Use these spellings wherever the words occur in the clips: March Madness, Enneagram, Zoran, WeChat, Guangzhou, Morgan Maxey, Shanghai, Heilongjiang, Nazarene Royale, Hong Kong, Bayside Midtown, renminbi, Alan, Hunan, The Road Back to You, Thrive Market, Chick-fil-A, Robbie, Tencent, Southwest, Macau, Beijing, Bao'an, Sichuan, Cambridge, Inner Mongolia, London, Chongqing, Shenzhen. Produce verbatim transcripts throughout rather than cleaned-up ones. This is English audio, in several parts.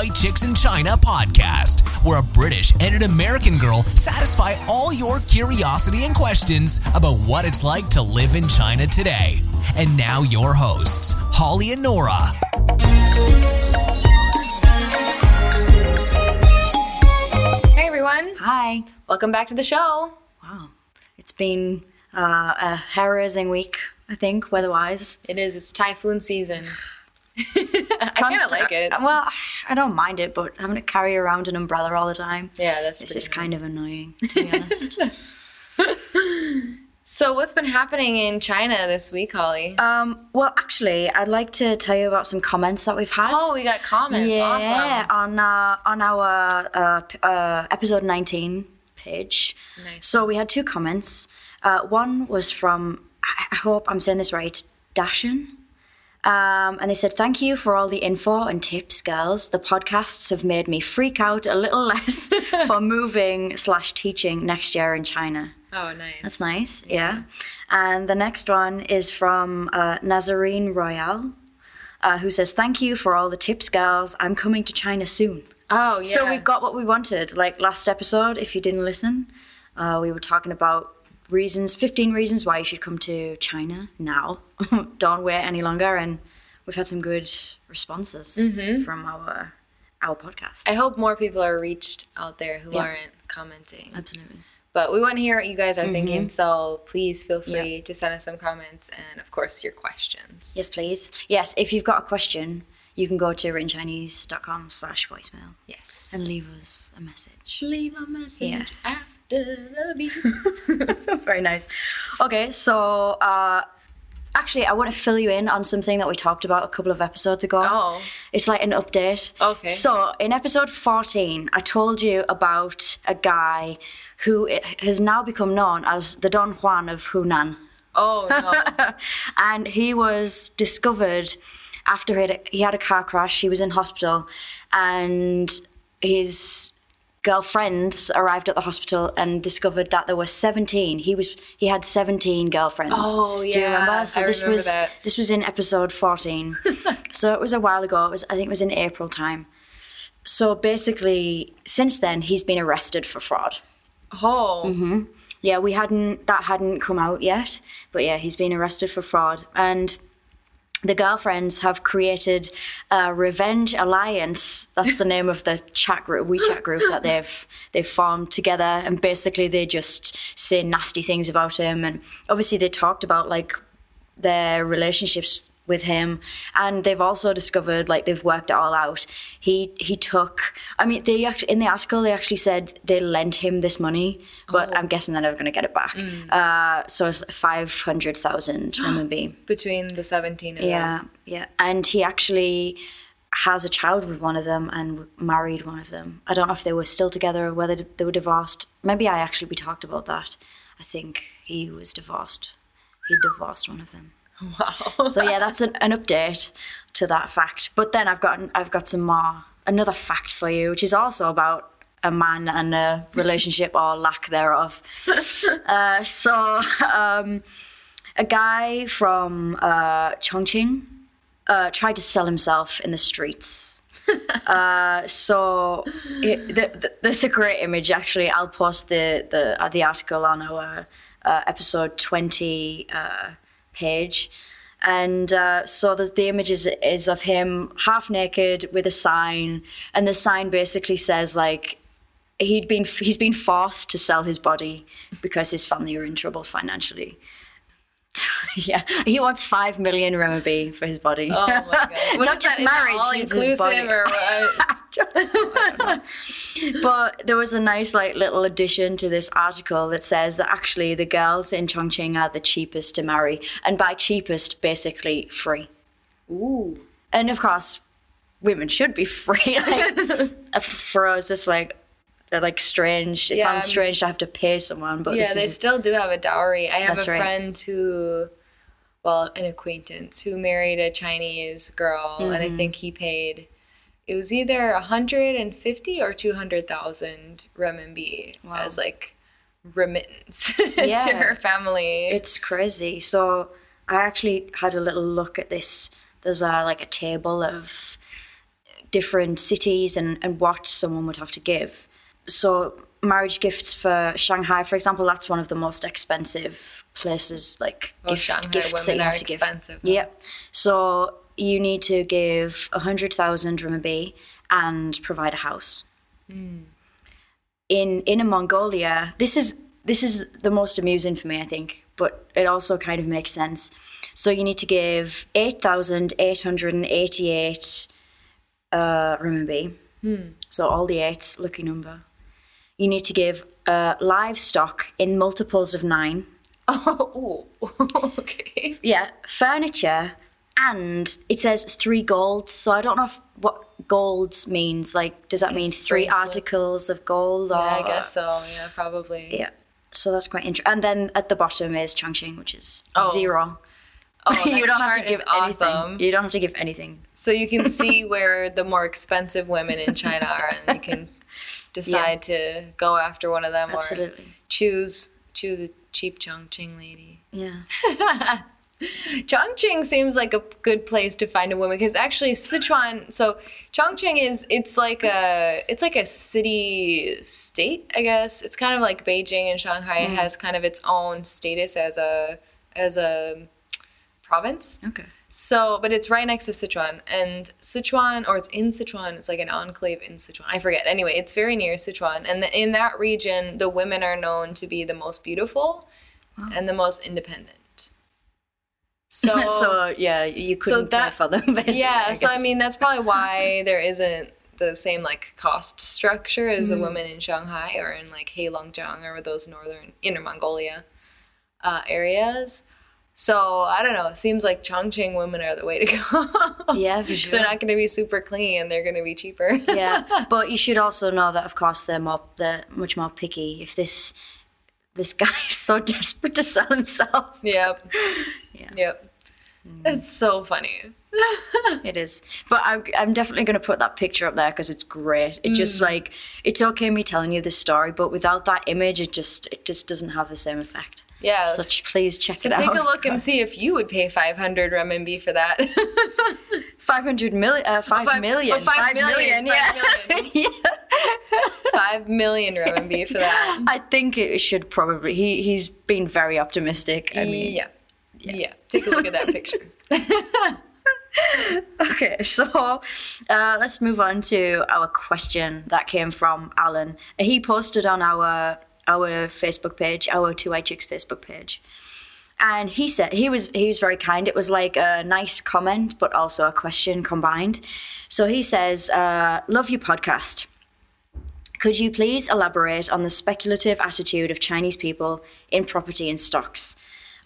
White Chicks in China podcast, where a British and an American girl satisfy all your curiosity and questions about what it's like to live in China today. And now your hosts, Holly and Nora. Hey everyone. Hi. Welcome back to the show. Wow. It's been uh, a harassing week, I think, weather-wise. It is. It's typhoon season. I kind of like it. Well, I don't mind it, but having to carry around an umbrella all the time. Yeah, that's It's just annoying. Kind of annoying, to be honest. So what's been happening in China this week, Holly? Um, well, actually, I'd like to tell you about some comments that we've had. Oh, we got comments. Yeah, awesome. Yeah, on, uh, on our uh, uh, episode nineteen page. Nice. So we had two comments. Uh, one was from, I hope I'm saying this right, Dashin. Um, and they said, thank you for all the info and tips, girls. The podcasts have made me freak out a little less for moving slash teaching next year in China. Oh, nice. That's nice, yeah. yeah. And the next one is from uh, Nazarene Royale, uh, who says, thank you for all the tips, girls. I'm coming to China soon. Oh, yeah. So we've got what we wanted. Like last episode, if you didn't listen, uh, we were talking about reasons, fifteen reasons why you should come to China now. Don't wait any longer, and we've had some good responses mm-hmm. from our our podcast. I hope more people are reached out there who yeah. aren't commenting. Absolutely. But we want to hear what you guys are mm-hmm. thinking, so please feel free yeah. to send us some comments and, of course, your questions. Yes, please. Yes, if you've got a question, you can go to written Chinese dot com slash voicemail. Yes. And leave us a message. Leave a message. Yes. Ah. Very nice. Okay, so uh, actually, I want to fill you in on something that we talked about a couple of episodes ago. Oh. It's like an update. Okay. So in episode fourteen, I told you about a guy who has now become known as the Don Juan of Hunan. Oh, no. And he was discovered after he had a, he had a car crash. He was in hospital, and his girlfriends arrived at the hospital and discovered that there were seventeen. He was he had seventeen girlfriends. Oh yeah, do you remember? So I this remember was that. This was in episode fourteen. So it was a while ago. It was I think it was in April time. So basically, since then he's been arrested for fraud. Oh. Mm-hmm. Yeah, we hadn't that hadn't come out yet, but yeah, he's been arrested for fraud. And the girlfriends have created a revenge alliance. That's the name of the chat group, WeChat group that they've they've formed together. And basically, they just say nasty things about him. And obviously, they talked about like their relationships with him. And they've also discovered, like they've worked it all out. He he took. I mean, they actually, in the article they actually said they lent him this money, but oh. I'm guessing they're never going to get it back. Mm. Uh, so it's five hundred thousand renminbi between the seventeen of yeah, them. Yeah, and he actually has a child with one of them and married one of them. I don't know if they were still together or whether they were divorced. Maybe I actually we talked about that. I think he was divorced. He divorced one of them. Wow. So yeah, that's an, an update to that fact. But then I've got I've got some more another fact for you, which is also about a man and a relationship or lack thereof. uh, so um, a guy from uh, Chongqing uh, tried to sell himself in the streets. uh, so it, the, the, that's a great image. Actually, I'll post the the uh, the article on our uh, episode twenty. Uh, page and uh, so there's the image is, is of him half naked with a sign, and the sign basically says like he'd been he's been forced to sell his body because his family are in trouble financially. Yeah, he wants five million renminbi for his body. Oh my god! Not just that, marriage, all inclusive or what? But there was a nice like little addition to this article that says that actually the girls in Chongqing are the cheapest to marry, and by cheapest, basically free. Ooh! And of course, women should be free. Like, for us, it's like. They're like strange. It yeah, sounds strange to have to pay someone, but yeah, this is they still do have a dowry. I have a friend right. who, well, an acquaintance who married a Chinese girl, mm-hmm. and I think he paid. It was either a hundred and fifty or two hundred thousand renminbi wow. as like remittance yeah. to her family. It's crazy. So I actually had a little look at this. There's a, like a table of different cities and, and what someone would have to give. So marriage gifts for Shanghai, for example, that's one of the most expensive places, like well, gift, Shanghai gifts women that you have are to expensive, give. Huh? Yeah. So you need to give one hundred thousand renminbi and provide a house. Mm. In Inner Mongolia, this is this is the most amusing for me, I think, but it also kind of makes sense. So you need to give eight thousand eight hundred eighty-eight uh, renminbi. Mm. So all the eights, lucky number. You need to give uh, livestock in multiples of nine. Oh, okay. Yeah, furniture, and it says three golds. So I don't know if, what golds means. Like, does that it's mean three bracelet. Articles of gold? Or... Yeah, I guess so. Yeah, probably. Yeah. So that's quite interesting. And then at the bottom is Chongqing, which is oh. zero. Oh, you don't have to give anything. Awesome. You don't have to give anything. So you can see where the more expensive women in China are, and you can... decide yeah. to go after one of them. Absolutely. Or choose choose a cheap Chongqing lady. Yeah. Chongqing seems like a good place to find a woman, because actually Sichuan, so Chongqing is, it's like a, it's like a city state, I guess. It's kind of like Beijing and Shanghai. Mm. It has kind of its own status as a, as a province. Okay. So, but it's right next to Sichuan, and Sichuan, or it's in Sichuan, it's like an enclave in Sichuan. I forget. Anyway, it's very near Sichuan, and the, in that region, the women are known to be the most beautiful wow. and the most independent. So, so yeah, you couldn't so that, care for them, basically. Yeah, I so I mean, that's probably why there isn't the same, like, cost structure as mm. the women in Shanghai or in, like, Heilongjiang or those northern Inner Mongolia uh, areas. So, I don't know, it seems like Chongqing women are the way to go. Yeah, for sure. They're not going to be super clean, they're going to be cheaper. Yeah, but you should also know that, of course, they're more, they're much more picky. If this this guy is so desperate to sell himself. Yep. Yeah. Yep. Mm. That's so funny. It is. But I'm, I'm definitely going to put that picture up there because it's great. It mm. just, like, it's okay me telling you this story, but without that image, it just it just doesn't have the same effect. Yeah. So please check so it out. So take a look and see if you would pay five hundred renminbi for that. five hundred million. Uh, five, five million. Oh, five, five million. million yeah. Five million. Five million renminbi for that. I think it should probably. He, he's been very optimistic. I mean, yeah. Yeah. yeah. Take a look at that picture. Okay, so uh, let's move on to our question that came from Alan. He posted on our... our Facebook page, our two I Chicks Facebook page. And he said, he was he was very kind. It was like a nice comment, but also a question combined. So he says, uh, love your podcast. Could you please elaborate on the speculative attitude of Chinese people in property and stocks?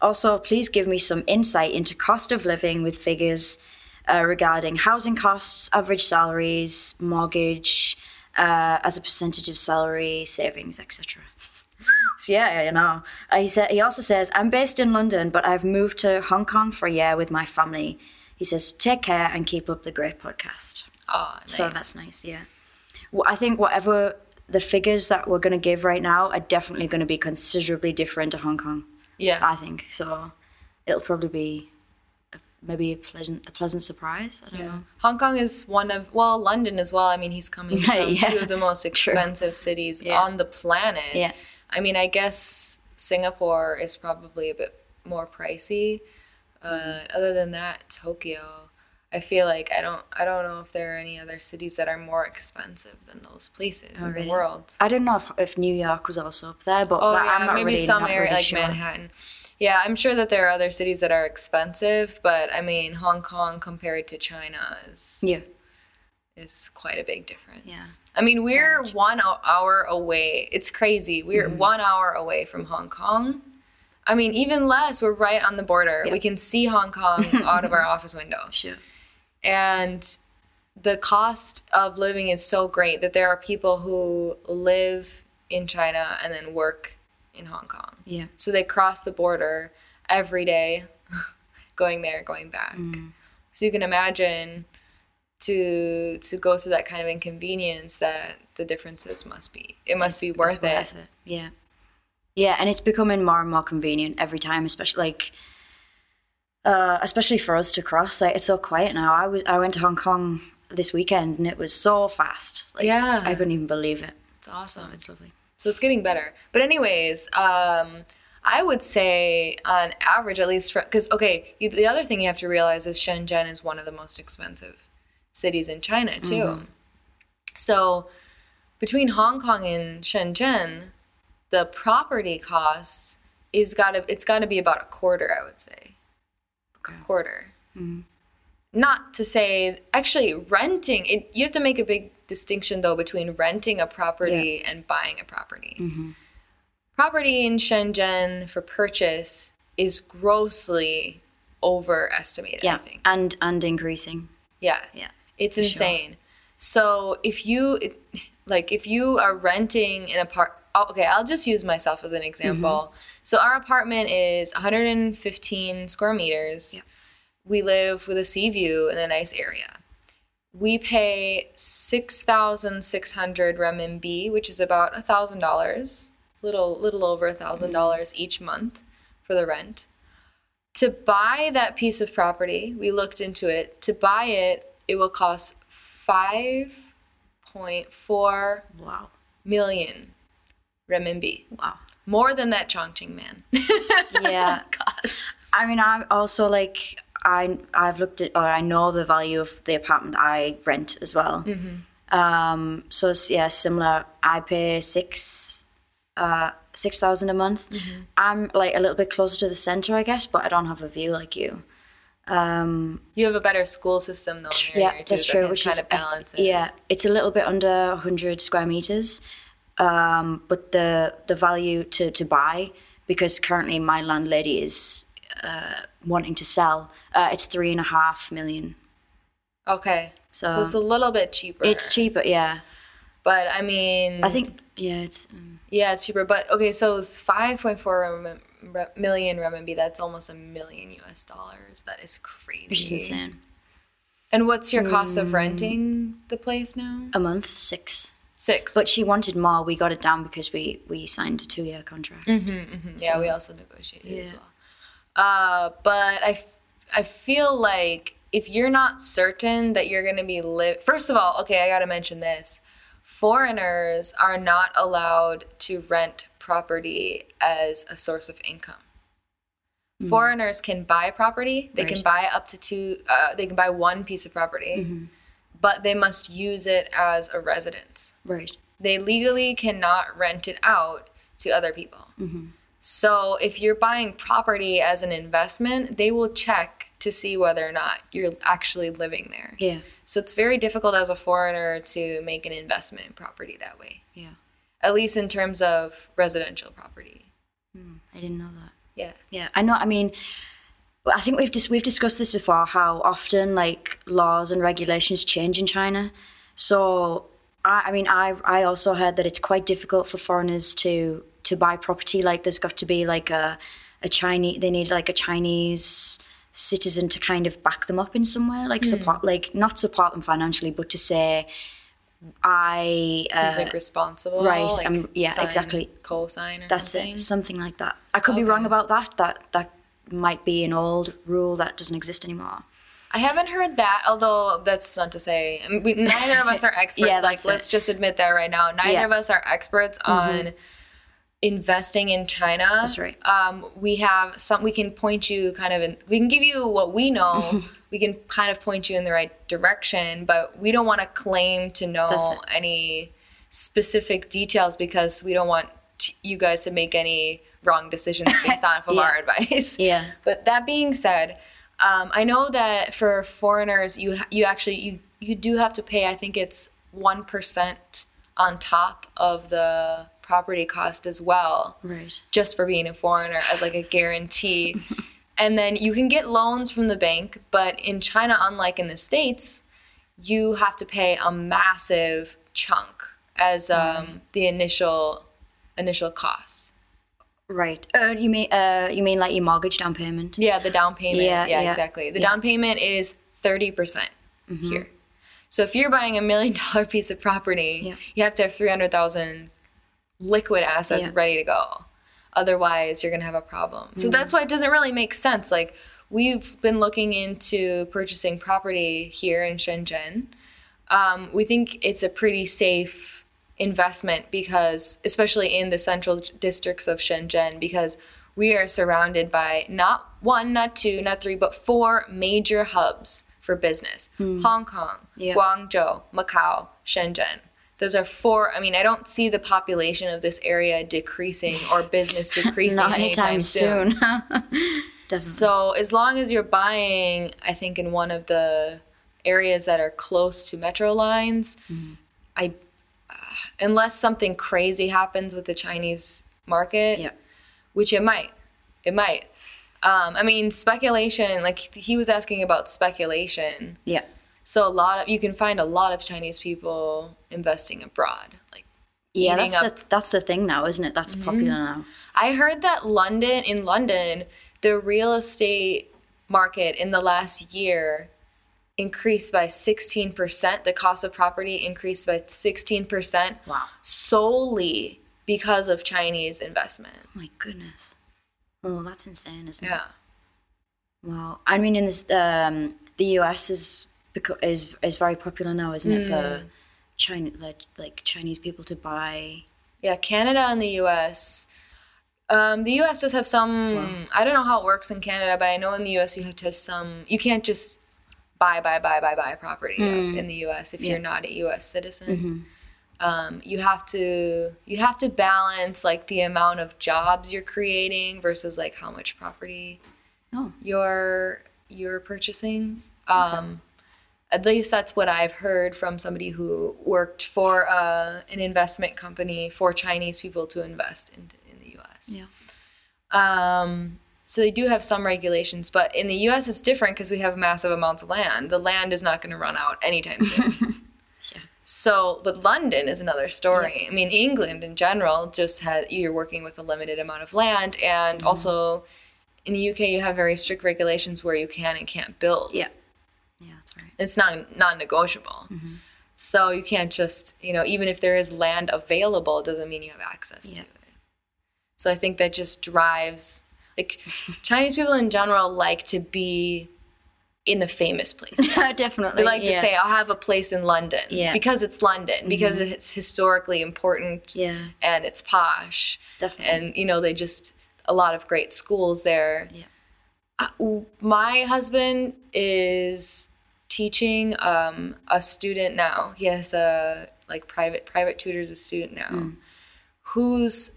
Also, please give me some insight into cost of living with figures uh, regarding housing costs, average salaries, mortgage, uh, as a percentage of salary, savings, et cetera. So yeah, you know. He said, he also says, I'm based in London, but I've moved to Hong Kong for a year with my family. He says, take care and keep up the great podcast. Oh, nice. So that's nice, yeah. Well, I think whatever the figures that we're going to give right now are definitely going to be considerably different to Hong Kong. Yeah. I think. So it'll probably be a, maybe a pleasant a pleasant surprise. I don't yeah. know. Hong Kong is one of, well, London as well. I mean, he's coming from yeah. two of the most expensive True. cities yeah. on the planet. Yeah. I mean, I guess Singapore is probably a bit more pricey. Uh, mm-hmm. Other than that, Tokyo, I feel like I don't I don't know if there are any other cities that are more expensive than those places oh, in really? the world. I don't know if, if New York was also up there, but, oh, but yeah, I'm not maybe really, some not area really like sure. Manhattan. Yeah, I'm sure that there are other cities that are expensive, but I mean, Hong Kong compared to China is yeah. is quite a big difference. Yeah. I mean, we're yeah. one hour away. It's crazy. We're mm-hmm. one hour away from Hong Kong. I mean, even less. We're right on the border. Yeah. We can see Hong Kong out of our office window. Sure. And the cost of living is so great that there are people who live in China and then work in Hong Kong. Yeah. So they cross the border every day, going there, going back. Mm. So you can imagine... to to go through that kind of inconvenience that the differences must be. It must be worth, worth it. it. Yeah. Yeah, and it's becoming more and more convenient every time, especially like uh, especially for us to cross. Like, it's so quiet now. I was I went to Hong Kong this weekend, and it was so fast. Like, yeah. I couldn't even believe it. It's awesome. It's lovely. So it's getting better. But anyways, um, I would say on average, at least, because, okay, you, the other thing you have to realize is Shenzhen is one of the most expensive cities in China, too. Mm-hmm. So between Hong Kong and Shenzhen, the property costs is gotta it's gotta be about a quarter, I would say. Okay. A quarter. Mm-hmm. Not to say, actually renting, it, you have to make a big distinction though between renting a property yeah. and buying a property. Mm-hmm. Property in Shenzhen for purchase is grossly overestimated, yeah. I think. And and increasing. Yeah. Yeah. It's insane. Sure. So if you like if you are renting an apartment, okay, I'll just use myself as an example. Mm-hmm. So our apartment is one hundred fifteen square meters. Yeah. We live with a sea view in a nice area. We pay six thousand six hundred renminbi, which is about one thousand dollars, little little over one thousand dollars mm-hmm. each month for the rent. To buy that piece of property, we looked into it. To buy it, it will cost five point four wow. million renminbi. Wow. More than that Chongqing man. yeah. Cost. I mean, I'm also like, I, I've looked at, or I know the value of the apartment I rent as well. Mm-hmm. Um, so it's, yeah, similar. I pay six, uh, six thousand a month. Mm-hmm. I'm like a little bit closer to the center, I guess, but I don't have a view like you. Um, you have a better school system though. In your yeah, area, that's too, true. That which is, kind of balances. Yeah, it's a little bit under one hundred square meters. Um, but the the value to, to buy, because currently my landlady is uh, wanting to sell, uh, it's three and a half million. Okay. So, so it's a little bit cheaper. It's cheaper, yeah. But I mean... I think, yeah, it's... Um, yeah, it's cheaper. But okay, so five point four rem- million renminbi, that's almost a million U S dollars. That is crazy. Which is insane. And what's your cost mm. of renting the place now? A month, six. Six. But she wanted more. We got it down because we, we signed a two-year contract. Mm-hmm, mm-hmm. So, yeah, we also negotiated yeah. as well. Uh, but I, f- I feel like if you're not certain that you're going to be live... First of all, okay, I got to mention this. Foreigners are not allowed to rent property as a source of income. Mm-hmm. Foreigners can buy property. They right. can buy up to two... Uh, they can buy one piece of property. Mm-hmm. But they must use it as a residence. Right. They legally cannot rent it out to other people. Mm-hmm. So if you're buying property as an investment, they will check to see whether or not you're actually living there. Yeah. So it's very difficult as a foreigner to make an investment in property that way. Yeah. At least in terms of residential property. Mm, I didn't know that. Yeah. Yeah. I know. I mean... I think we've dis- we've discussed this before, how often like laws and regulations change in China. So I, I mean, I I also heard that it's quite difficult for foreigners to, to buy property. Like there's got to be like a a Chinese. They need like a Chinese citizen to kind of back them up in some way, like mm. support, like not support them financially, but to say I uh, he's like responsible, right? Like um, yeah, sign, exactly. Co-sign or That's something. That's it. Something like that. I could okay. be wrong about that. That that. Might be an old rule that doesn't exist anymore. I haven't heard that, although that's not to say I mean, we, neither of us are experts. yeah, like let's it. just admit that right now. Neither yeah. of us are experts mm-hmm. on investing in China. That's right. Um, we have some. We can point you kind of. In, we can give you what we know. We can kind of point you in the right direction, but we don't want to claim to know any specific details because we don't want t- you guys to make any. Wrong decisions based on from yeah. our advice. Yeah. But that being said, um, I know that for foreigners, you you actually you you do have to pay. I think it's one percent on top of the property cost as well, right? Just for being a foreigner as like a guarantee, and then you can get loans from the bank. But in China, unlike in the States, you have to pay a massive chunk as um, mm. the initial initial cost. Right. Uh, you mean uh, you mean like your mortgage down payment? Yeah, the down payment. Yeah, yeah, yeah. exactly. The yeah. down payment is thirty percent mm-hmm. here. So if you're buying a million dollar piece of property, yeah. you have to have three hundred thousand liquid assets yeah. ready to go. Otherwise, you're going to have a problem. So mm-hmm. that's why it doesn't really make sense. Like we've been looking into purchasing property here in Shenzhen. um, we think it's a pretty safe investment, because especially in the central districts of Shenzhen, because we are surrounded by not one, not two, not three, but four major hubs for business. Mm. Hong Kong, yeah. Guangzhou, Macau, Shenzhen. Those are four. I mean, I don't see the population of this area decreasing or business decreasing Not anytime, anytime soon. soon. So as long as you're buying, I think, in one of the areas that are close to metro lines, mm-hmm. I, uh, unless something crazy happens with the Chinese market, yeah. which it might, it might. Um, I mean, speculation, like he was asking about speculation. Yeah. So a lot of you can find a lot of Chinese people investing abroad. Like yeah, that's up. the that's the thing now, isn't it? That's mm-hmm. popular now. I heard that London in London, the real estate market in the last year increased by sixteen percent. The cost of property increased by sixteen percent. Wow. Solely because of Chinese investment. Oh my goodness. Oh, that's insane, isn't yeah. it? Yeah. Wow. I mean, in this um, the U S is Because is is very popular now, isn't it, mm. for China, like, like Chinese people to buy? Yeah, Canada and the U S. Um, the U S does have some. Wow. I don't know how it works in Canada, but I know in the U S you have to have some. You can't just buy, buy, buy, buy, buy property mm. in the U S if yeah. you're not a U S citizen. Mm-hmm. Um, you have to you have to balance like the amount of jobs you're creating versus like how much property oh. you're you're purchasing. Um, okay. At least that's what I've heard from somebody who worked for uh, an investment company for Chinese people to invest in, in the U S. Yeah. Um, so they do have some regulations, but in the U S it's different because we have massive amounts of land. The land is not going to run out anytime soon. yeah. So, but London is another story. Yeah. I mean, England in general just has, you're working with a limited amount of land, and mm-hmm. also in the U K you have very strict regulations where you can and can't build. Yeah. Yeah, that's right. It's not non-negotiable. Mm-hmm. So you can't just, you know, even if there is land available, it doesn't mean you have access yeah. to it. So I think that just drives, like, Chinese people in general like to be in the famous places. Definitely. They like yeah. to say, I'll have a place in London yeah. because it's London, mm-hmm. because it's historically important yeah. and it's posh. Definitely. And, you know, they just, a lot of great schools there. Yeah. Uh, my husband is teaching um, a student now. He has a like private private tutors a student now, mm. whose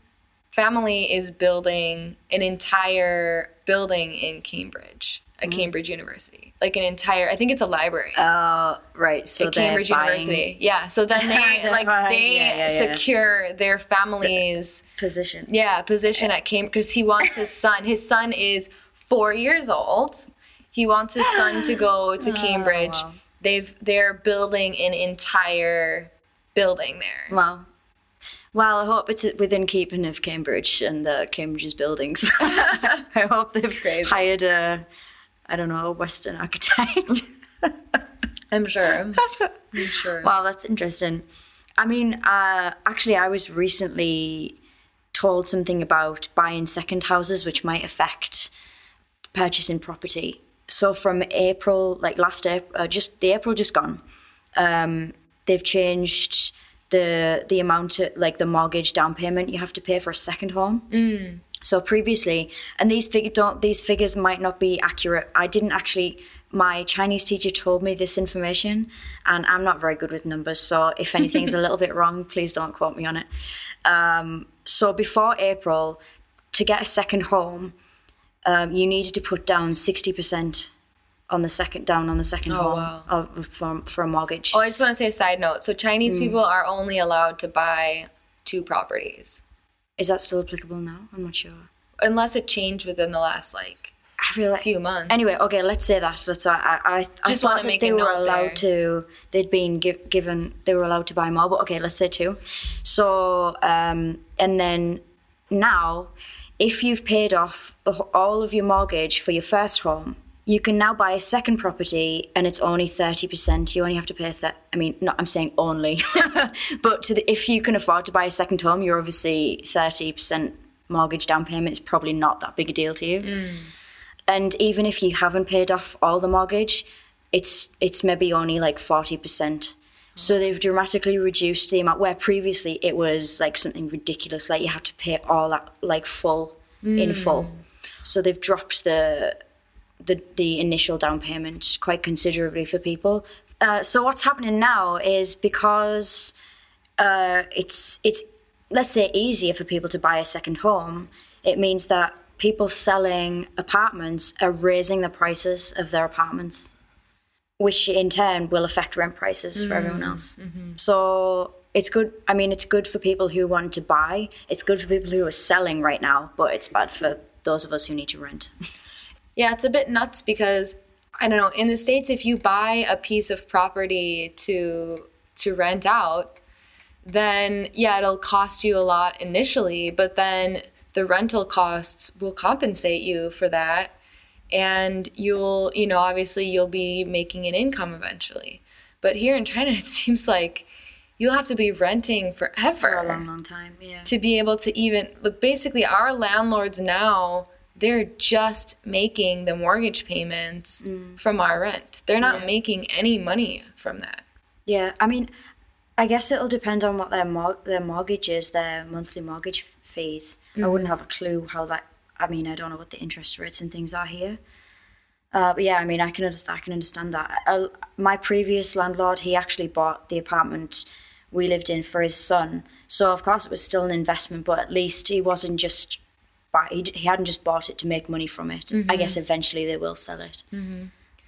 family is building an entire building in Cambridge, a mm. Cambridge University, like an entire. I think it's a library. Oh, uh, right. So at Cambridge buying... University, yeah. So then they like buying. they yeah, yeah, secure yeah. their family's position. Yeah, position yeah. at Cambridge, because he wants his son. His son is. Four years old, he wants his son to go to Cambridge. Oh, wow. They've they're building an entire building there. Wow. Well, I hope it's within keeping of Cambridge and the uh, Cambridge's buildings. I hope they've hired a, I don't know, a Western architect. I'm sure. I'm sure. Wow, that's interesting. I mean, uh, actually, I was recently told something about buying second houses, which might affect purchasing property. So from April, like last April, uh, just the April just gone, um, they've changed the the amount, of, like the mortgage down payment you have to pay for a second home. Mm. So previously, and these figures don't, these figures might not be accurate. I didn't actually. My Chinese teacher told me this information, and I'm not very good with numbers. So if anything's a little bit wrong, please don't quote me on it. Um, so before April, to get a second home. Um, you needed to put down sixty percent on the second down on the second oh, home wow. of, for, for a mortgage. Oh, I just want to say a side note. So Chinese mm. people are only allowed to buy two properties. Is that still applicable now? I'm not sure. Unless it changed within the last like I realize, few months. Anyway, okay, let's say that. Let's. I, I, I just want to make a note there. They were allowed to. They'd been give, given. They were allowed to buy more, but okay, let's say two. So um, and then now. If you've paid off the, all of your mortgage for your first home, you can now buy a second property, and it's only thirty percent. You only have to pay that. I mean, not. I'm saying only, but to the, if you can afford to buy a second home, you're obviously thirty percent mortgage down payment is probably not that big a deal to you. Mm. And even if you haven't paid off all the mortgage, it's it's maybe only like forty percent. So they've dramatically reduced the amount where previously it was like something ridiculous, like you had to pay all that like full mm. in full. So they've dropped the, the the initial down payment quite considerably for people. Uh, so what's happening now is because uh, it's it's let's say easier for people to buy a second home, it means that people selling apartments are raising the prices of their apartments, which in turn will affect rent prices mm. for everyone else. Mm-hmm. So it's good. I mean, it's good for people who want to buy. It's good for people who are selling right now, but it's bad for those of us who need to rent. Yeah, it's a bit nuts because, I don't know, in the States, if you buy a piece of property to to rent out, then, yeah, it'll cost you a lot initially, but then the rental costs will compensate you for that. And you'll, you know, obviously you'll be making an income eventually. But here in China, it seems like you'll have to be renting forever. For a long, long time, yeah. To be able to even, look, basically our landlords now, they're just making the mortgage payments mm. from our rent. They're not yeah. making any money from that. Yeah, I mean, I guess it'll depend on what their mor- their mortgage is, their monthly mortgage fees. Mm-hmm. I wouldn't have a clue how that, I mean, I don't know what the interest rates and things are here. Uh, but yeah, I mean, I can understand, I can understand that. I, my previous landlord, he actually bought the apartment we lived in for his son. So of course it was still an investment, but at least he wasn't just, he, he hadn't just bought it to make money from it. Mm-hmm. I guess eventually they will sell it. Mm-hmm.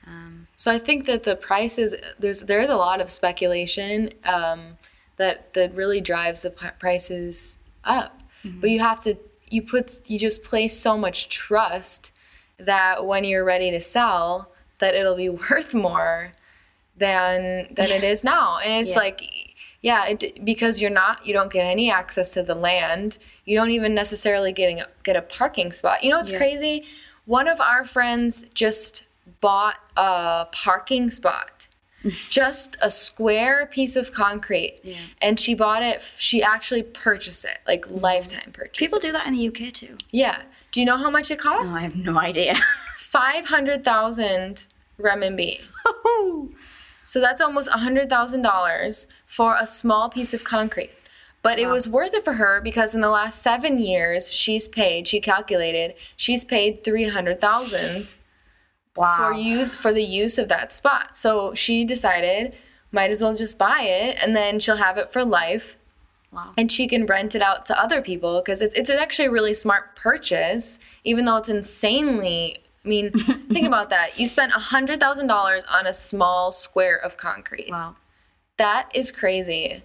Um, so I think that the prices, there's, there is a lot of speculation um, that, that really drives the p- prices up. Mm-hmm. But you have to, you put, you just place so much trust that when you're ready to sell, that it'll be worth more than than yeah. it is now. And it's yeah. like, yeah, it, because you're not, you don't get any access to the land. You don't even necessarily getting get a parking spot. You know what's yeah. crazy? One of our friends just bought a parking spot, just a square piece of concrete, yeah. and she bought it. She actually purchased it, like mm-hmm. lifetime purchase. People do that in the U K too. Yeah. Do you know how much it cost? No, I have no idea. Five hundred thousand renminbi. So that's almost a hundred thousand dollars for a small piece of concrete. But wow. it was worth it for her because in the last seven years, she's paid. She calculated she's paid three hundred thousand. Wow. For use for the use of that spot. So she decided, might as well just buy it, and then she'll have it for life. Wow. And she can rent it out to other people because it's it's actually a really smart purchase, even though it's insanely. I mean, think about that. You spent one hundred thousand dollars on a small square of concrete. Wow. That is crazy.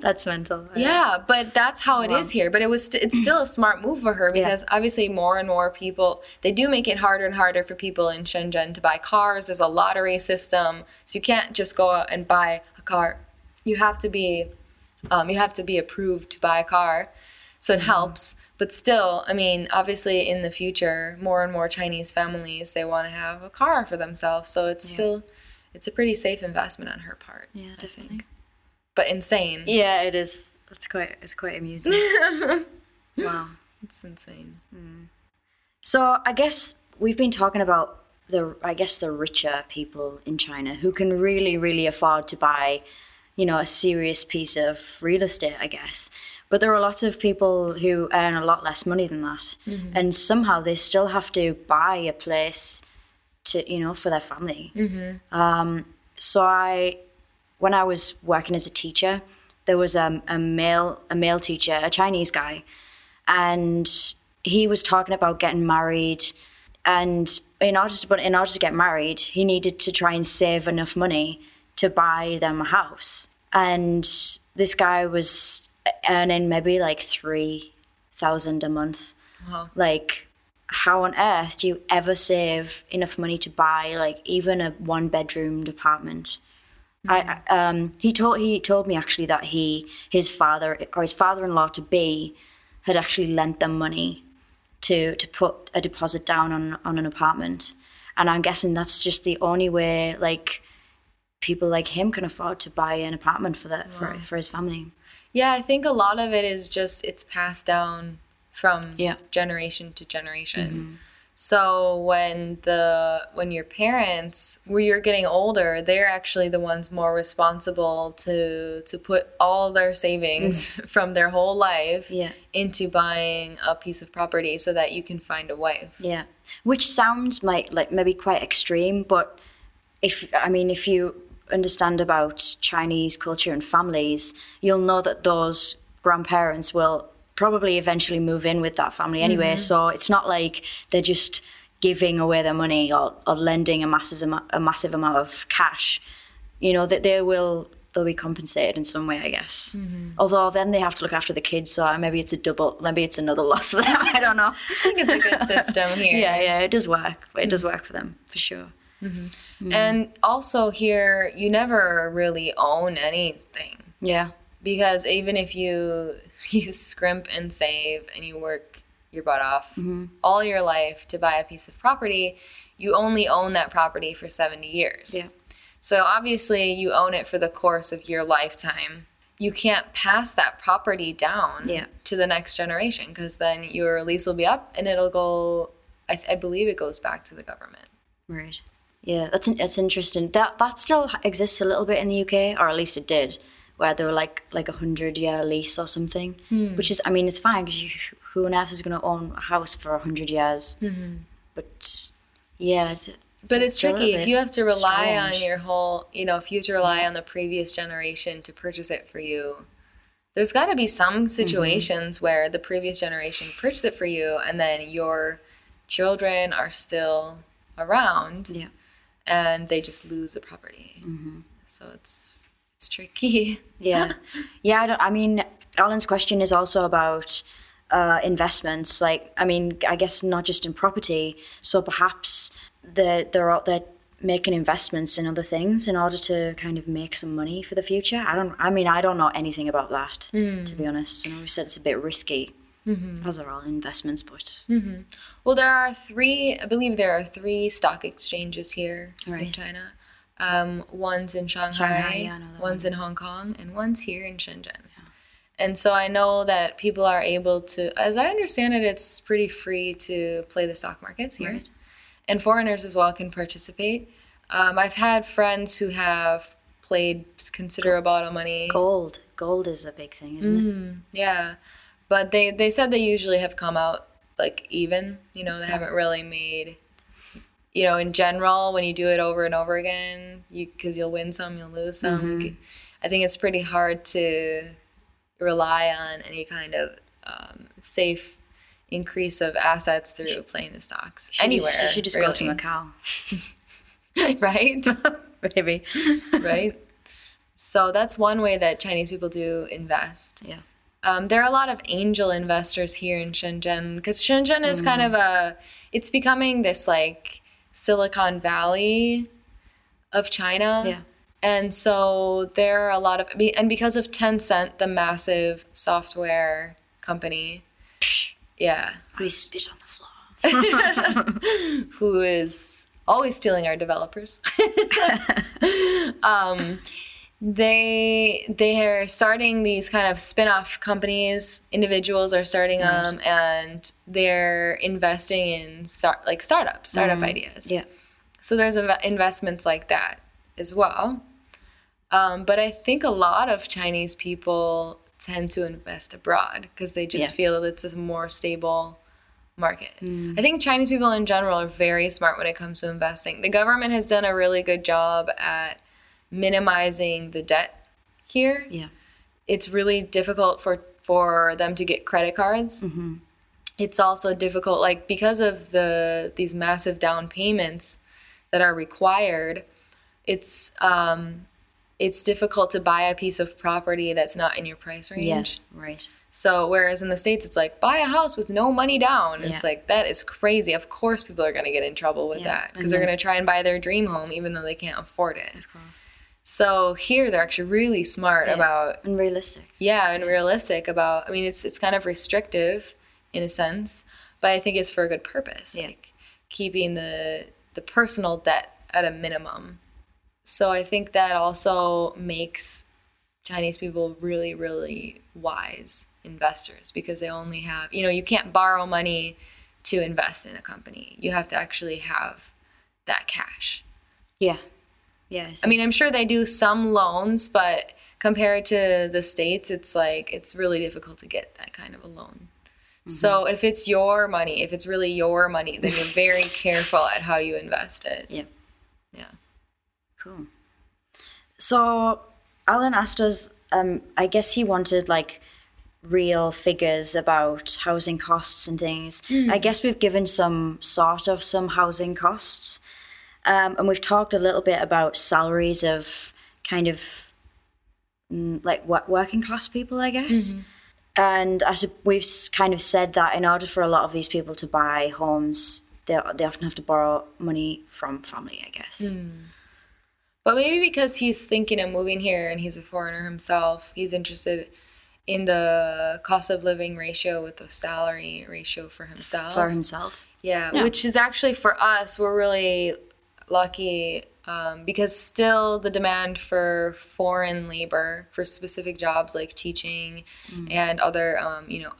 That's mental. Yeah, but that's how it wow. is here. But it was st- it's still a smart move for her because yeah. obviously more and more people, they do make it harder and harder for people in Shenzhen to buy cars. There's a lottery system. So you can't just go out and buy a car. You have to be um, you have to be approved to buy a car. So it mm-hmm. helps. But still, I mean, obviously in the future, more and more Chinese families, they want to have a car for themselves. So it's yeah. still, it's a pretty safe investment on her part. Yeah, I definitely. Think. But insane. Yeah, it is. It's quite, it's quite amusing. Wow. It's insane. Mm. So I guess we've been talking about the, I guess the richer people in China who can really, really afford to buy, you know, a serious piece of real estate, I guess. But there are lots of people who earn a lot less money than that. Mm-hmm. And somehow they still have to buy a place to, you know, for their family. Mm-hmm. Um, so I... When I was working as a teacher, there was um, a male a male teacher, a Chinese guy, and he was talking about getting married. And in order to, but in order to get married, he needed to try and save enough money to buy them a house. And this guy was earning maybe like three thousand dollars a month. Wow. Like, how on earth do you ever save enough money to buy like even a one-bedroomed apartment? I, um, he told he told me actually that he his father or his father-in-law to be had actually lent them money to to put a deposit down on, on an apartment, and I'm guessing that's just the only way like people like him can afford to buy an apartment for that wow. for for his family. Yeah, I think a lot of it is just it's passed down from yeah. generation to generation. Mm-hmm. So when the when your parents, when you're getting older, they're actually the ones more responsible to to put all their savings mm. from their whole life yeah. into buying a piece of property so that you can find a wife. Yeah, which sounds might like maybe quite extreme, but if I mean if you understand about Chinese culture and families, you'll know that those grandparents will probably eventually move in with that family anyway. Mm-hmm. So it's not like they're just giving away their money or, or lending a massive, a massive amount of cash. You know, that they will, they'll be compensated in some way, I guess. Mm-hmm. Although then they have to look after the kids. So maybe it's a double, maybe it's another loss for them. I don't know. I think it's a good system here. yeah, yeah, it does work. It does work for them, for sure. Mm-hmm. Mm-hmm. And also here, you never really own anything. Yeah. Because even if you... you scrimp and save and you work your butt off mm-hmm. all your life to buy a piece of property, you only own that property for seventy years. Yeah. So obviously you own it for the course of your lifetime. You can't pass that property down yeah. to the next generation because then your lease will be up and it'll go, I, I believe it goes back to the government. Right. Yeah, that's, that's interesting. That, that still exists a little bit in the U K, or at least it did. Where they were like like a hundred-year lease or something, hmm. which is, I mean, it's fine because who on earth is going to own a house for a hundred years? Mm-hmm. But yeah, it's, it's but it's tricky if you have to rely strange. on your whole, you know, if you have to rely yeah. on the previous generation to purchase it for you. There's got to be some situations mm-hmm. where the previous generation purchased it for you, and then your children are still around, yeah. and they just lose the property. Mm-hmm. So it's. It's tricky. yeah. Yeah, I, don't, I mean, Alan's question is also about uh, investments. Like, I mean, I guess not just in property. So perhaps they're, they're out there making investments in other things in order to kind of make some money for the future. I don't, I mean, I don't know anything about that, mm. to be honest. And I always said it's a bit risky. Mm-hmm. As are all investments, but... Mm-hmm. Well, there are three, I believe there are three stock exchanges here right. in China. Um, one's in Shanghai, Shanghai yeah, one's one. in Hong Kong, and one's here in Shenzhen. Yeah. And so I know that people are able to, as I understand it, it's pretty free to play the stock markets here. Right. And foreigners as well can participate. Um, I've had friends who have played considerable amount of money. Gold. Gold is a big thing, isn't mm, it? Yeah. But they, they said they usually have come out like even, you know, they yeah. haven't really made... You know, in general, when you do it over and over again, you because you'll win some, you'll lose some. Mm-hmm. You can, I think it's pretty hard to rely on any kind of um, safe increase of assets through should, playing the stocks should anywhere. You should just really. go to Macau, right? Maybe, right? So that's one way that Chinese people do invest. Yeah, um, there are a lot of angel investors here in Shenzhen because Shenzhen is mm-hmm. kind of a. It's becoming this like. Silicon Valley of China. Yeah. And so there are a lot of... And because of Tencent, the massive software company. Yeah. I spit on the floor. Who is always stealing our developers. um, they they are starting these kind of spin-off companies. Individuals are starting right. them and... they're investing in start, like startups, startup mm, ideas. Yeah. So there's a, investments like that as well. Um, but I think a lot of Chinese people tend to invest abroad because they just yeah. feel it's a more stable market. Mm. I think Chinese people in general are very smart when it comes to investing. The government has done a really good job at minimizing the debt here. Yeah. It's really difficult for, for them to get credit cards. Mm-hmm. It's also difficult, like, because of the these massive down payments that are required, it's um, it's difficult to buy a piece of property that's not in your price range. Yeah, right. So, whereas in the States, it's like, buy a house with no money down. Yeah. It's like, that is crazy. Of course people are going to get in trouble with yeah, that because they're going to try and buy their dream home even though they can't afford it. Of course. So here they're actually really smart yeah, about... And realistic. Yeah, and yeah. realistic about... I mean, it's it's kind of restrictive... in a sense, but I think it's for a good purpose, yeah. like keeping the the personal debt at a minimum. So I think that also makes Chinese people really, really wise investors because they only have, you know, you can't borrow money to invest in a company. You have to actually have that cash. Yeah. Yes. I mean, I'm sure they do some loans, but compared to the States, it's like it's really difficult to get that kind of a loan. Mm-hmm. So if it's your money, if it's really your money, then you're very careful at how you invest it. Yeah. Yeah. Cool. So Alan asked us, um, I guess he wanted like real figures about housing costs and things. Mm. I guess we've given some sort of some housing costs. Um, and we've talked a little bit about salaries of kind of like what working class people, I guess. Mm-hmm. And I su- we've kind of said that in order for a lot of these people to buy homes, they they often have to borrow money from family, I guess. Mm. But maybe because he's thinking of moving here and he's a foreigner himself, he's interested in the cost of living ratio with the salary ratio for himself. For himself. Yeah, yeah. Which is actually for us, we're really lucky um, because still the demand for foreign labor for specific jobs like teaching mm-hmm. and other, um, you know,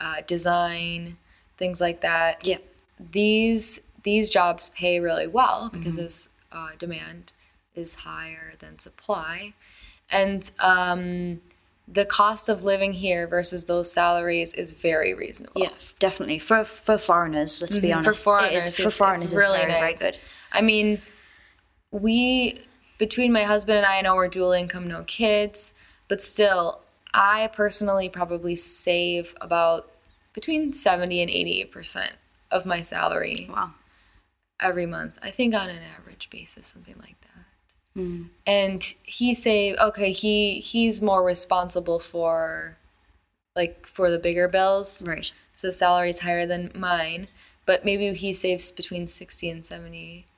uh, design, things like that. Yeah. These these jobs pay really well because mm-hmm. this uh, demand is higher than supply. And um, the cost of living here versus those salaries is very reasonable. Yeah, definitely. For for foreigners, let's mm-hmm. be honest. For foreigners, it is, for it's, foreigners it's really it's very, nice. Very good. I mean, we, between my husband and I, I know we're dual income, no kids, but still, I personally probably save about between seventy and eighty percent of my salary wow. every month. I think on an average basis, something like that. Mm. And he say, okay, he he's more responsible for, like, for the bigger bills. Right. So salary's higher than mine, but maybe he saves between sixty and seventy percent.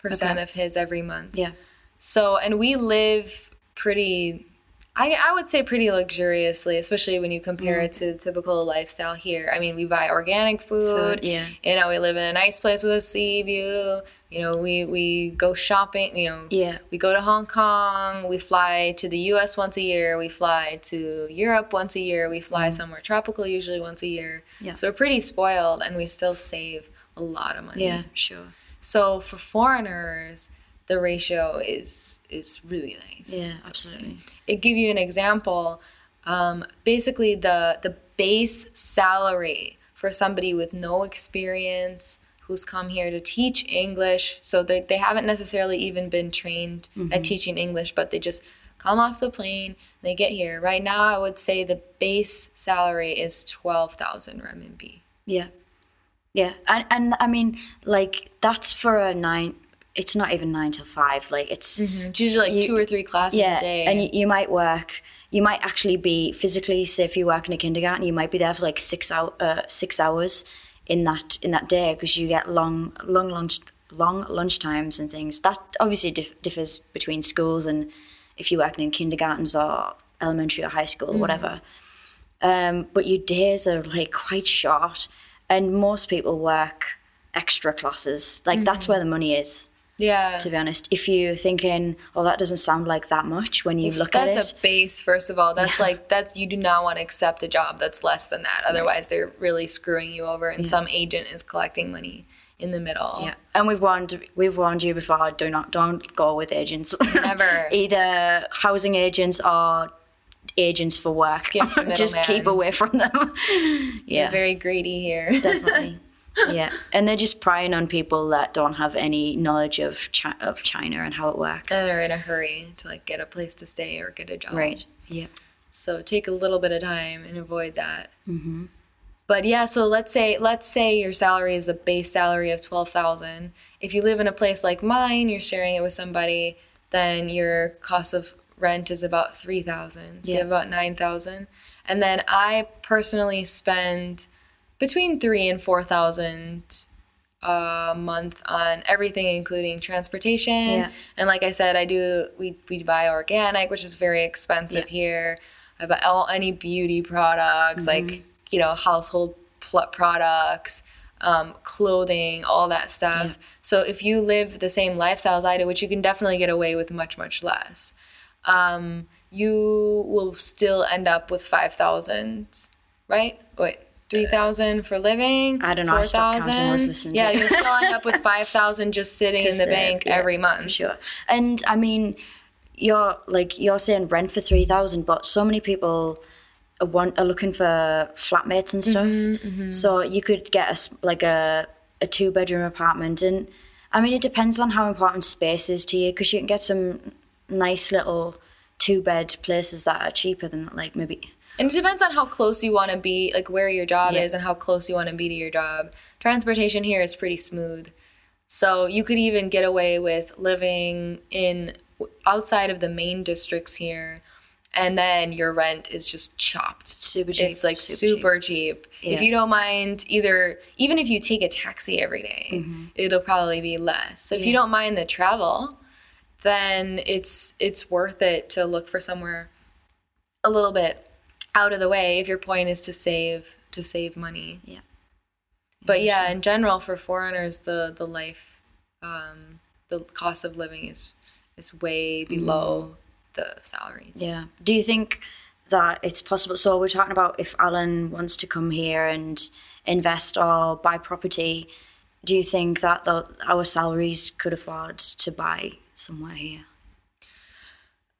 Percent okay. of his every month. Yeah. So, and we live pretty, I I would say pretty luxuriously, especially when you compare mm. it to typical lifestyle here. I mean, we buy organic food. food yeah. You know, we live in a nice place with a sea view. You know, we, we go shopping, you know. Yeah. We go to Hong Kong. We fly to the U S once a year. We fly to Europe once a year. We fly mm. somewhere tropical usually once a year. Yeah. So we're pretty spoiled and we still save a lot of money. Yeah, sure. So for foreigners, the ratio is is really nice. Yeah, absolutely. It give you an example. Um, basically, the the base salary for somebody with no experience who's come here to teach English, so they they haven't necessarily even been trained mm-hmm. at teaching English, but they just come off the plane, they get here. Right now, I would say the base salary is twelve thousand renminbi. Yeah. Yeah, and, and I mean, like, that's for a nine, it's not even nine till five, like, it's... Mm-hmm. It's usually, like, you, two or three classes yeah, a day. And you, you might work, you might actually be physically, say, if you work in a kindergarten, you might be there for, like, six, hour, uh, six hours in that in that day because you get long, long lunch long lunch times and things. That obviously dif- differs between schools and if you're working in kindergartens or elementary or high school or mm-hmm. whatever. Um, but your days are, like, quite short. And most people work extra classes. Like, mm-hmm. that's where the money is, yeah. to be honest. If you're thinking, oh, that doesn't sound like that much when you look at it. That's a base, first of all. That's yeah. like, that's, you do not want to accept a job that's less than that. Otherwise, yeah. they're really screwing you over, and yeah. some agent is collecting money in the middle. Yeah, and we've warned we've warned you before, do not, don't go with agents. Never. Either housing agents or agents for work. Skip the middle just man. Keep away from them. Yeah, they're very greedy here. Definitely. Yeah, and they're just prying on people that don't have any knowledge of chi- of China and how it works. And they're in a hurry to, like, get a place to stay or get a job. Right. Yeah. So take a little bit of time and avoid that. Mm-hmm. But yeah, so let's say let's say your salary is the base salary of twelve thousand. If you live in a place like mine, you're sharing it with somebody, then your cost of rent is about three thousand, so yeah. you have about nine thousand. And then I personally spend between three and four thousand a month on everything, including transportation. Yeah. And like I said, I do, we, we buy organic, which is very expensive yeah. here. I buy all, any beauty products, mm-hmm. like, you know, household pl- products, um, clothing, all that stuff. Yeah. So if you live the same lifestyle as I do, which you can definitely get away with much, much less, Um, you will still end up with five thousand, right? Wait, three thousand for living. I don't know. four thousand. Yeah, you'll still end up with five thousand just sitting in the bank yeah, every month. For sure. And I mean, you're like you're saying rent for three thousand, but so many people are want are looking for flatmates and stuff. Mm-hmm, mm-hmm. So you could get a, like a a two bedroom apartment, and I mean it depends on how important space is to you, because you can get some nice little two bed places that are cheaper than like maybe. And it depends on how close you want to be, like where your job yeah. is and how close you want to be to your job. Transportation here is pretty smooth. So you could even get away with living in outside of the main districts here, and then your rent is just chopped. Super cheap. It's like super, super cheap. cheap. Yeah. If you don't mind either, even if you take a taxi every day, mm-hmm. it'll probably be less. So yeah. if you don't mind the travel, then it's it's worth it to look for somewhere a little bit out of the way if your point is to save to save money. Yeah. But yeah, yeah in general for foreigners the the life um the cost of living is is way below mm. the salaries. Yeah. Do you think that it's possible, so we're talking about if Alan wants to come here and invest or buy property, do you think that the, our salaries could afford to buy somewhere here?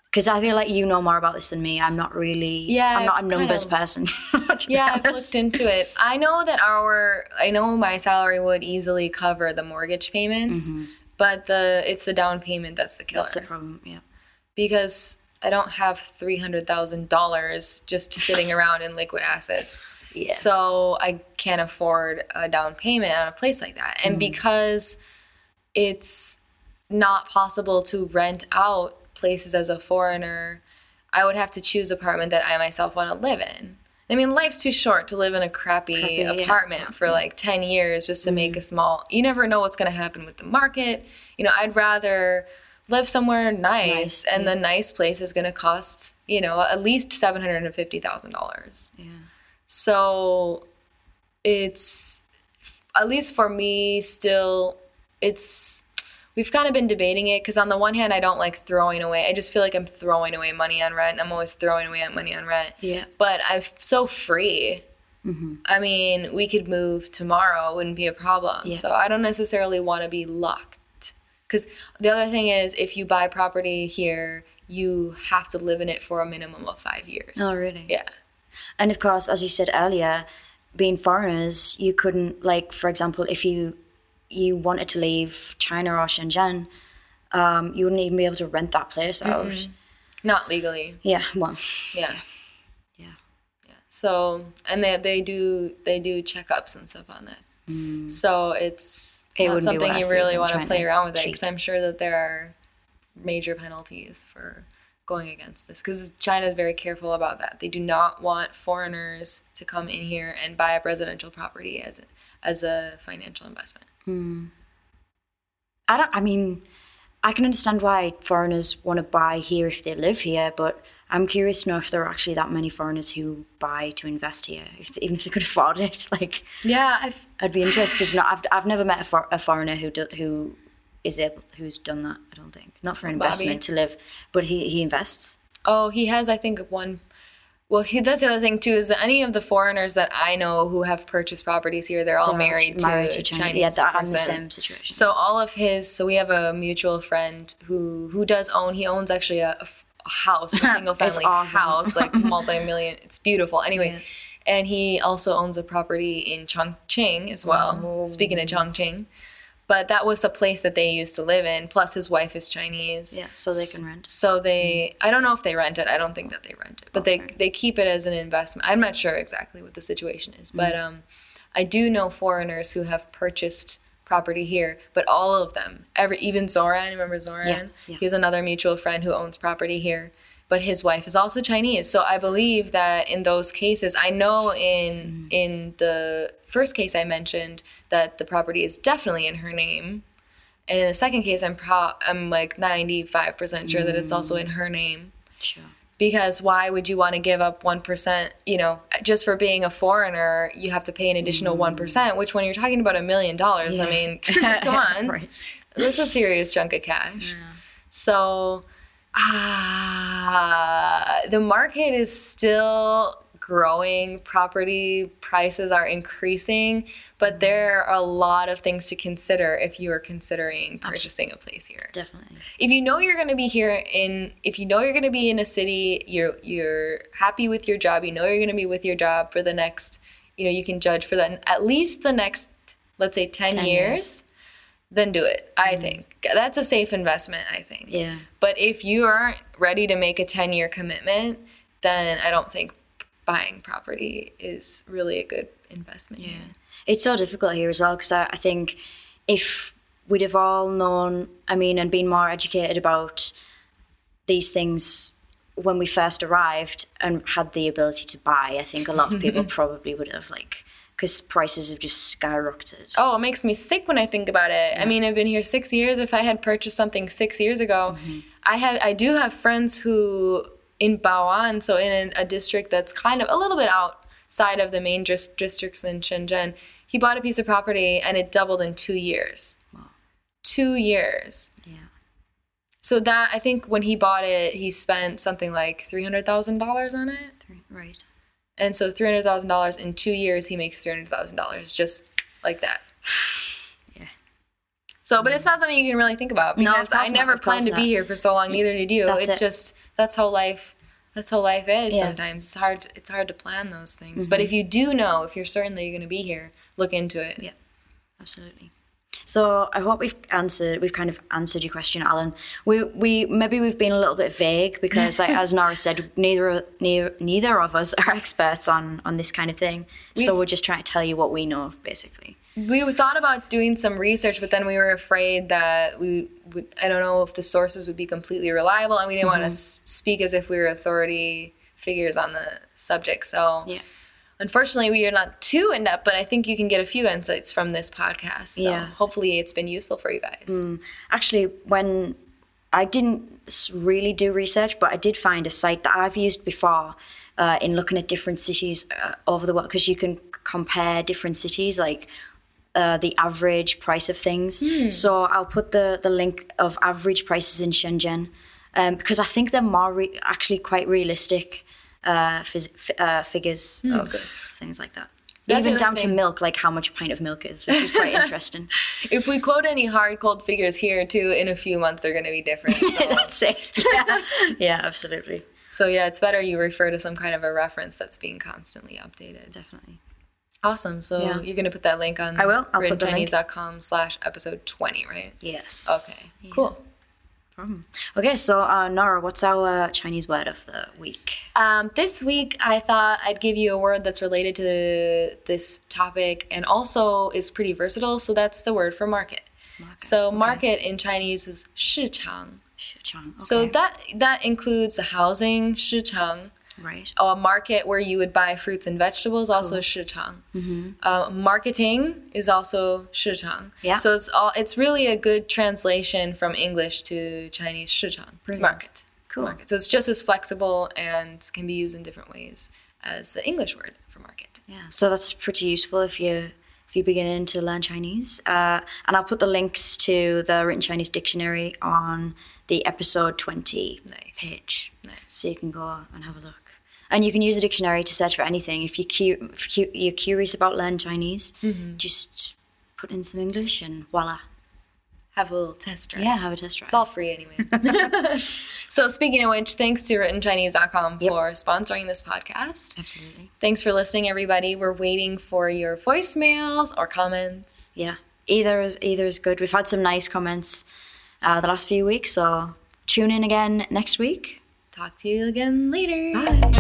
Because I feel like you know more about this than me. I'm not really, yeah, I'm not I've a numbers kind of, person. Yeah, I've looked into it. I know that our, I know my salary would easily cover the mortgage payments, mm-hmm. but the it's the down payment that's the killer. That's the problem, yeah. Because I don't have three hundred thousand dollars just sitting around in liquid assets. Yeah. So I can't afford a down payment on a place like that. And mm-hmm. because it's not possible to rent out places as a foreigner, I would have to choose an apartment that I myself want to live in. I mean, life's too short to live in a crappy, crappy apartment yeah. for like ten years just to mm-hmm. make a small, you never know what's going to happen with the market. You know, I'd rather live somewhere nice, nice and yeah. the nice place is going to cost, you know, at least seven hundred fifty thousand dollars. Yeah. So it's, at least for me still, it's, we've kind of been debating it because on the one hand, I don't like throwing away. I just feel like I'm throwing away money on rent. I'm always throwing away money on rent. Yeah. But I'm so free. Mm-hmm. I mean, we could move tomorrow. It wouldn't be a problem. Yeah. So I don't necessarily want to be locked. Because the other thing is if you buy property here, you have to live in it for a minimum of five years. Oh, really? Yeah. And of course, as you said earlier, being foreigners, you couldn't, like, for example, if you... you wanted to leave China or Shenzhen, um, you wouldn't even be able to rent that place out. Mm-hmm. Not legally. Yeah, well. Yeah. Yeah. Yeah. yeah. So, and they, they do they do checkups and stuff on that. Mm. So it's it not something you really want to play around with cheat. it, because I'm sure that there are major penalties for going against this, because China is very careful about that. They do not want foreigners to come in here and buy a residential property as a, as a financial investment. Hmm. I don't, I mean, I can understand why foreigners want to buy here if they live here, but I'm curious to know if there are actually that many foreigners who buy to invest here, if, even if they could afford it. Like, yeah, I've, I'd be interested. Not, I've I've never met a, for, a foreigner who do, who is able who's done that. I don't think not for an investment Bobby. to live, but he he invests. Oh, he has. I think one. Well, he, that's the other thing, too, is that any of the foreigners that I know who have purchased properties here, they're all they're married, married to, to Chinese, Chinese yeah, person. The same situation. So all of his, so we have a mutual friend who, who does own, he owns actually a, a house, a single-family awesome. house, like multi-million, it's beautiful. Anyway, yeah. and he also owns a property in Chongqing as well, oh. speaking of Chongqing. But that was a place that they used to live in, plus his wife is Chinese. Yeah, so they can rent. So they, mm. I don't know if they rent it. I don't think that they rent it. But okay. they they keep it as an investment. I'm not sure exactly what the situation is. Mm. But um, I do know foreigners who have purchased property here, but all of them, every even Zoran, remember Zoran? Yeah, yeah. He's another mutual friend who owns property here. But his wife is also Chinese. So I believe that in those cases, I know in mm. in the first case I mentioned that the property is definitely in her name. And in the second case, I'm pro- I'm like ninety-five percent sure mm. that it's also in her name. Sure. Because why would you want to give up one percent, you know, just for being a foreigner, you have to pay an additional mm. one percent, which when you're talking about a million dollars, yeah. I mean, come on. Right. That's a serious chunk of cash. Yeah. So... Ah, the market is still growing, property prices are increasing, but there are a lot of things to consider if you are considering purchasing a place here. Definitely. If you know you're going to be here in, if you know you're going to be in a city, you're you're happy with your job, you know you're going to be with your job for the next, you know, you can judge for that at least the next, let's say ten, ten years, years, then do it. Mm. I think that's a safe investment, I think. Yeah. But if you aren't ready to make a ten-year commitment, then I don't think buying property is really a good investment. Yeah, it's so difficult here as well, because I, I think if we'd have all known, I mean, and been more educated about these things when we first arrived and had the ability to buy, I think a lot of people probably would have, like, because prices have just skyrocketed. Oh, it makes me sick when I think about it. Yeah. I mean, I've been here six years. If I had purchased something six years ago, mm-hmm. I had, I do have friends who... in Bao'an, so in a district that's kind of a little bit outside of the main just districts in Shenzhen, he bought a piece of property and it doubled in two years. Wow. Two years. Yeah. So that, I think when he bought it, he spent something like three hundred thousand dollars on it. Right. And so three hundred thousand dollars in two years, he makes three hundred thousand dollars just like that. So, but it's not something you can really think about, because no, I never not, planned to not. be here for so long. Neither did you. That's it's it. just that's how life. That's how life is. Yeah. Sometimes it's hard. To, it's hard to plan those things. Mm-hmm. But if you do know, if you're certain that you're going to be here, look into it. Yeah, absolutely. So I hope we've answered. We've kind of answered your question, Alan. We we maybe we've been a little bit vague because, like, as Nora said, neither neither neither of us are experts on on this kind of thing. We've, so we're just trying to tell you what we know, basically. We thought about doing some research, but then we were afraid that we would, I don't know if the sources would be completely reliable, and we didn't mm-hmm. want to speak as if we were authority figures on the subject. So yeah. Unfortunately, we are not too in-depth, but I think you can get a few insights from this podcast. So yeah. Hopefully it's been useful for you guys. Mm. Actually, when I didn't really do research, but I did find a site that I've used before uh, in looking at different cities uh, over the world, because you can compare different cities, like... Uh, the average price of things. Mm. So I'll put the, the link of average prices in Shenzhen um, because I think they're more re- actually quite realistic uh, phys- f- uh, figures mm, of good. things like that. That's Even down thing. to milk, like how much a pint of milk is, which is quite interesting. If we quote any hard, cold figures here too, in a few months they're going to be different. So. That's it. Yeah. yeah, absolutely. So yeah, it's better you refer to some kind of a reference that's being constantly updated. Definitely. Awesome. So yeah. You're going to put that link on I will. I'll Written Chinese dot com slash episode twenty, right? Yes. Okay. Yeah. Cool. Mm. Okay. So, uh, Nora, what's our Chinese word of the week? Um, this week, I thought I'd give you a word that's related to this topic and also is pretty versatile. So that's the word for market. market. So okay. Market in Chinese is 市场. 市场. Okay. So that, that includes housing, 市场. Right. A market where you would buy fruits and vegetables, also cool. 市场. Mm-hmm. Uh, marketing is also 市场. Yeah. So it's all. It's really a good translation from English to Chinese, 市场. Brilliant. Market. Cool. Market. So it's just as flexible and can be used in different ways as the English word for market. Yeah. So that's pretty useful if you if you're beginning to learn Chinese. Uh, and I'll put the links to the Written Chinese Dictionary on the episode twenty nice. page, nice. so you can go and have a look. And you can use a dictionary to search for anything. If, you cu- if cu- you're curious about learning Chinese, mm-hmm. just put in some English and voila. Have a little test drive. Yeah, have a test drive. It's all free anyway. So speaking of which, thanks to Written Chinese dot com yep. for sponsoring this podcast. Absolutely. Thanks for listening, everybody. We're waiting for your voicemails or comments. Yeah, either is, either is good. We've had some nice comments uh, the last few weeks, so tune in again next week. Talk to you again later. Bye.